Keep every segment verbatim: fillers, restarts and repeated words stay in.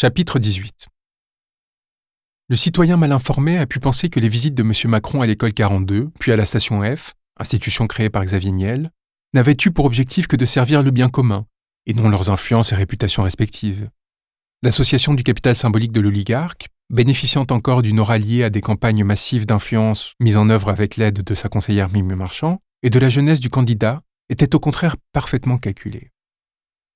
Chapitre dix-huit. Le citoyen mal informé a pu penser que les visites de M. Macron à l'école quarante-deux, puis à la station F, institution créée par Xavier Niel, n'avaient eu pour objectif que de servir le bien commun, et non leurs influences et réputations respectives. L'association du capital symbolique de l'oligarque, bénéficiant encore d'une aura liée à des campagnes massives d'influence mises en œuvre avec l'aide de sa conseillère Mimi Marchand, et de la jeunesse du candidat, était au contraire parfaitement calculée.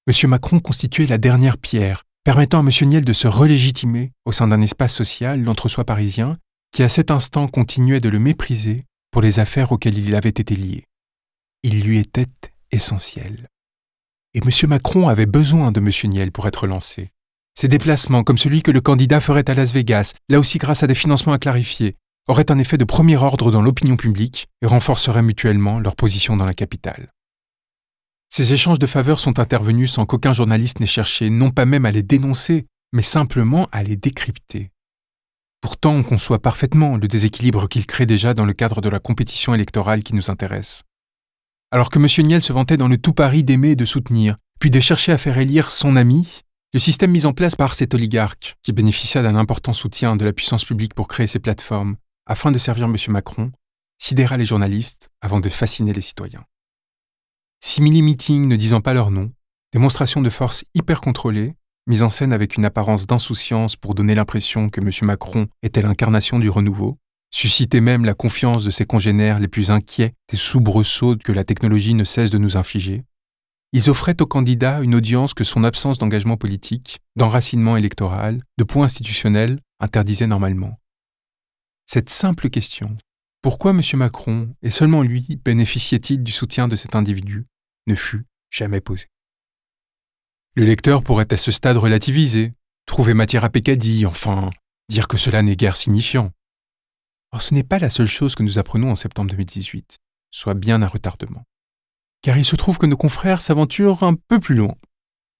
M. Macron constituait la dernière pierre, permettant à M. Niel de se relégitimer au sein d'un espace social, l'entre-soi parisien, qui à cet instant continuait de le mépriser pour les affaires auxquelles il avait été lié. Il lui était essentiel. Et M. Macron avait besoin de M. Niel pour être lancé. Ses déplacements, comme celui que le candidat ferait à Las Vegas, là aussi grâce à des financements à clarifier, auraient un effet de premier ordre dans l'opinion publique et renforceraient mutuellement leur position dans la capitale. Ces échanges de faveurs sont intervenus sans qu'aucun journaliste n'ait cherché, non pas même à les dénoncer, mais simplement à les décrypter. Pourtant, on conçoit parfaitement le déséquilibre qu'il crée déjà dans le cadre de la compétition électorale qui nous intéresse. Alors que M. Niel se vantait dans le tout Paris d'aimer et de soutenir, puis de chercher à faire élire son ami, le système mis en place par cet oligarque, qui bénéficia d'un important soutien de la puissance publique pour créer ses plateformes, afin de servir M. Macron, sidéra les journalistes avant de fasciner les citoyens. Simili-meetings ne disant pas leur nom, démonstrations de force hyper contrôlées, mises en scène avec une apparence d'insouciance pour donner l'impression que M. Macron était l'incarnation du renouveau, suscitaient même la confiance de ses congénères les plus inquiets des soubresauts que la technologie ne cesse de nous infliger. Ils offraient au candidat une audience que son absence d'engagement politique, d'enracinement électoral, de poids institutionnel interdisait normalement. Cette simple question, pourquoi M. Macron, et seulement lui, bénéficiait-il du soutien de cet individu, ne fut jamais posée. Le lecteur pourrait à ce stade relativiser, trouver matière à peccadilles, enfin, dire que cela n'est guère signifiant. Or ce n'est pas la seule chose que nous apprenons en septembre deux mille dix-huit, soit bien un retardement. Car il se trouve que nos confrères s'aventurent un peu plus loin.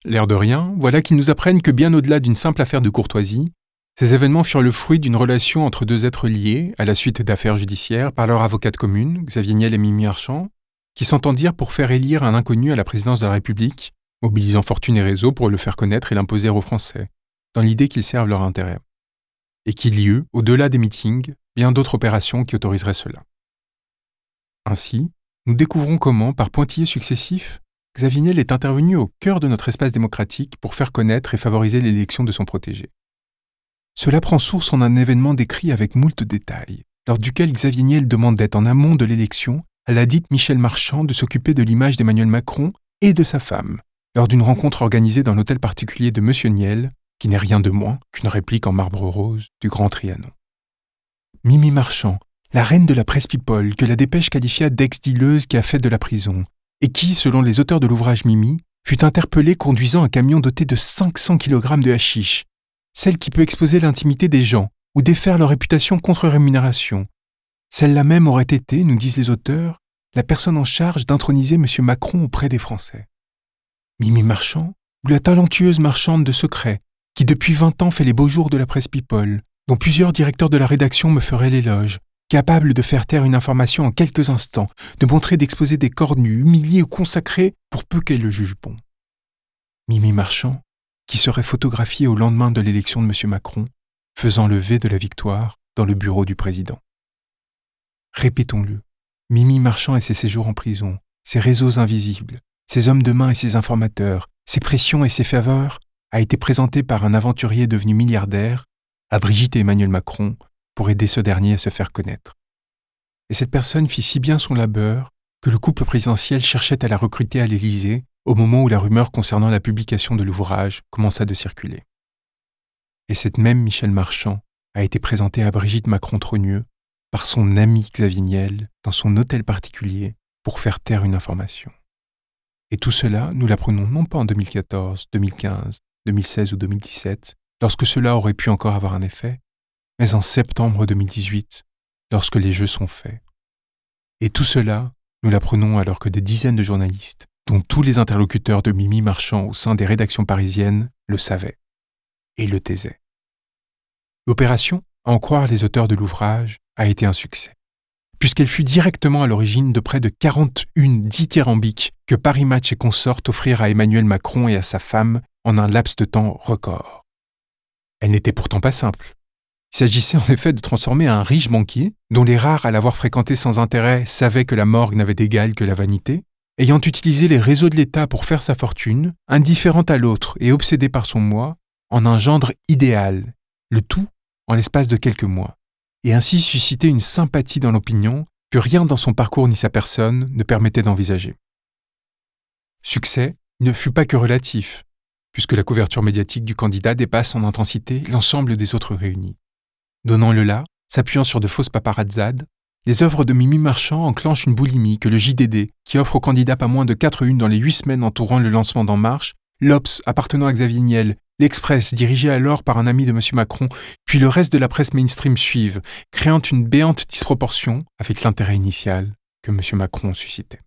L'air de rien, voilà qu'ils nous apprennent que bien au-delà d'une simple affaire de courtoisie, ces événements furent le fruit d'une relation entre deux êtres liés, à la suite d'affaires judiciaires, par leur avocat de commune, Xavier Niel et Mimi Marchand, qui s'entendirent pour faire élire un inconnu à la présidence de la République, mobilisant fortune et réseau pour le faire connaître et l'imposer aux Français, dans l'idée qu'ils servent leur intérêt. Et qu'il y eut, au-delà des meetings, bien d'autres opérations qui autoriseraient cela. Ainsi, nous découvrons comment, par pointillés successifs, Xavier Niel est intervenu au cœur de notre espace démocratique pour faire connaître et favoriser l'élection de son protégé. Cela prend source en un événement décrit avec moult détails, lors duquel Xavier Niel demandait en amont de l'élection à la dite Michel Marchand de s'occuper de l'image d'Emmanuel Macron et de sa femme, lors d'une rencontre organisée dans l'hôtel particulier de M. Niel, qui n'est rien de moins qu'une réplique en marbre rose du Grand Trianon. Mimi Marchand, la reine de la presse people que la dépêche qualifia d'ex-dileuse qui a fait de la prison, et qui, selon les auteurs de l'ouvrage Mimi, fut interpellée conduisant un camion doté de cinq cents kilogrammes de hashish, celle qui peut exposer l'intimité des gens ou défaire leur réputation contre rémunération. Celle-là même aurait été, nous disent les auteurs, la personne en charge d'introniser M. Macron auprès des Français. Mimi Marchand, ou la talentueuse marchande de secrets, qui depuis vingt ans fait les beaux jours de la presse people, dont plusieurs directeurs de la rédaction me feraient l'éloge, capable de faire taire une information en quelques instants, de montrer d'exposer des corps nus, humiliés ou consacrés, pour peu qu'elle le juge bon. Mimi Marchand, qui serait photographié au lendemain de l'élection de M. Macron, faisant le V de la victoire dans le bureau du président. Répétons-le, Mimi Marchand et ses séjours en prison, ses réseaux invisibles, ses hommes de main et ses informateurs, ses pressions et ses faveurs, a été présenté par un aventurier devenu milliardaire à Brigitte et Emmanuel Macron pour aider ce dernier à se faire connaître. Et cette personne fit si bien son labeur que le couple présidentiel cherchait à la recruter à l'Élysée au moment où la rumeur concernant la publication de l'ouvrage commença de circuler. Et cette même Michel Marchand a été présentée à Brigitte Macron Trogneux par son ami Xavier Niel dans son hôtel particulier pour faire taire une information. Et tout cela, nous l'apprenons non pas en deux mille quatorze, deux mille quinze, deux mille seize ou deux mille dix-sept, lorsque cela aurait pu encore avoir un effet, mais en septembre deux mille dix-huit, lorsque les jeux sont faits. Et tout cela, nous l'apprenons alors que des dizaines de journalistes, dont tous les interlocuteurs de Mimi Marchand au sein des rédactions parisiennes le savaient et le taisaient. L'opération, à en croire les auteurs de l'ouvrage, a été un succès, puisqu'elle fut directement à l'origine de près de quarante et un dithyrambiques que Paris Match et consorts offrirent à Emmanuel Macron et à sa femme en un laps de temps record. Elle n'était pourtant pas simple. Il s'agissait en effet de transformer un riche banquier, dont les rares à l'avoir fréquenté sans intérêt savaient que la morgue n'avait d'égal que la vanité, ayant utilisé les réseaux de l'État pour faire sa fortune, indifférent à l'autre et obsédé par son moi, en un gendre idéal, le tout en l'espace de quelques mois, et ainsi susciter une sympathie dans l'opinion que rien dans son parcours ni sa personne ne permettait d'envisager. Succès ne fut pas que relatif, puisque la couverture médiatique du candidat dépasse en intensité l'ensemble des autres réunis. Donnant-le là, s'appuyant sur de fausses paparazzades, les œuvres de Mimi Marchand enclenchent une boulimie que le J D D, qui offre au candidat pas moins de quatre unes dans les huit semaines entourant le lancement d'En Marche, L'Obs appartenant à Xavier Niel, L'Express dirigé alors par un ami de M. Macron, puis le reste de la presse mainstream suivent, créant une béante disproportion avec l'intérêt initial que M. Macron suscitait.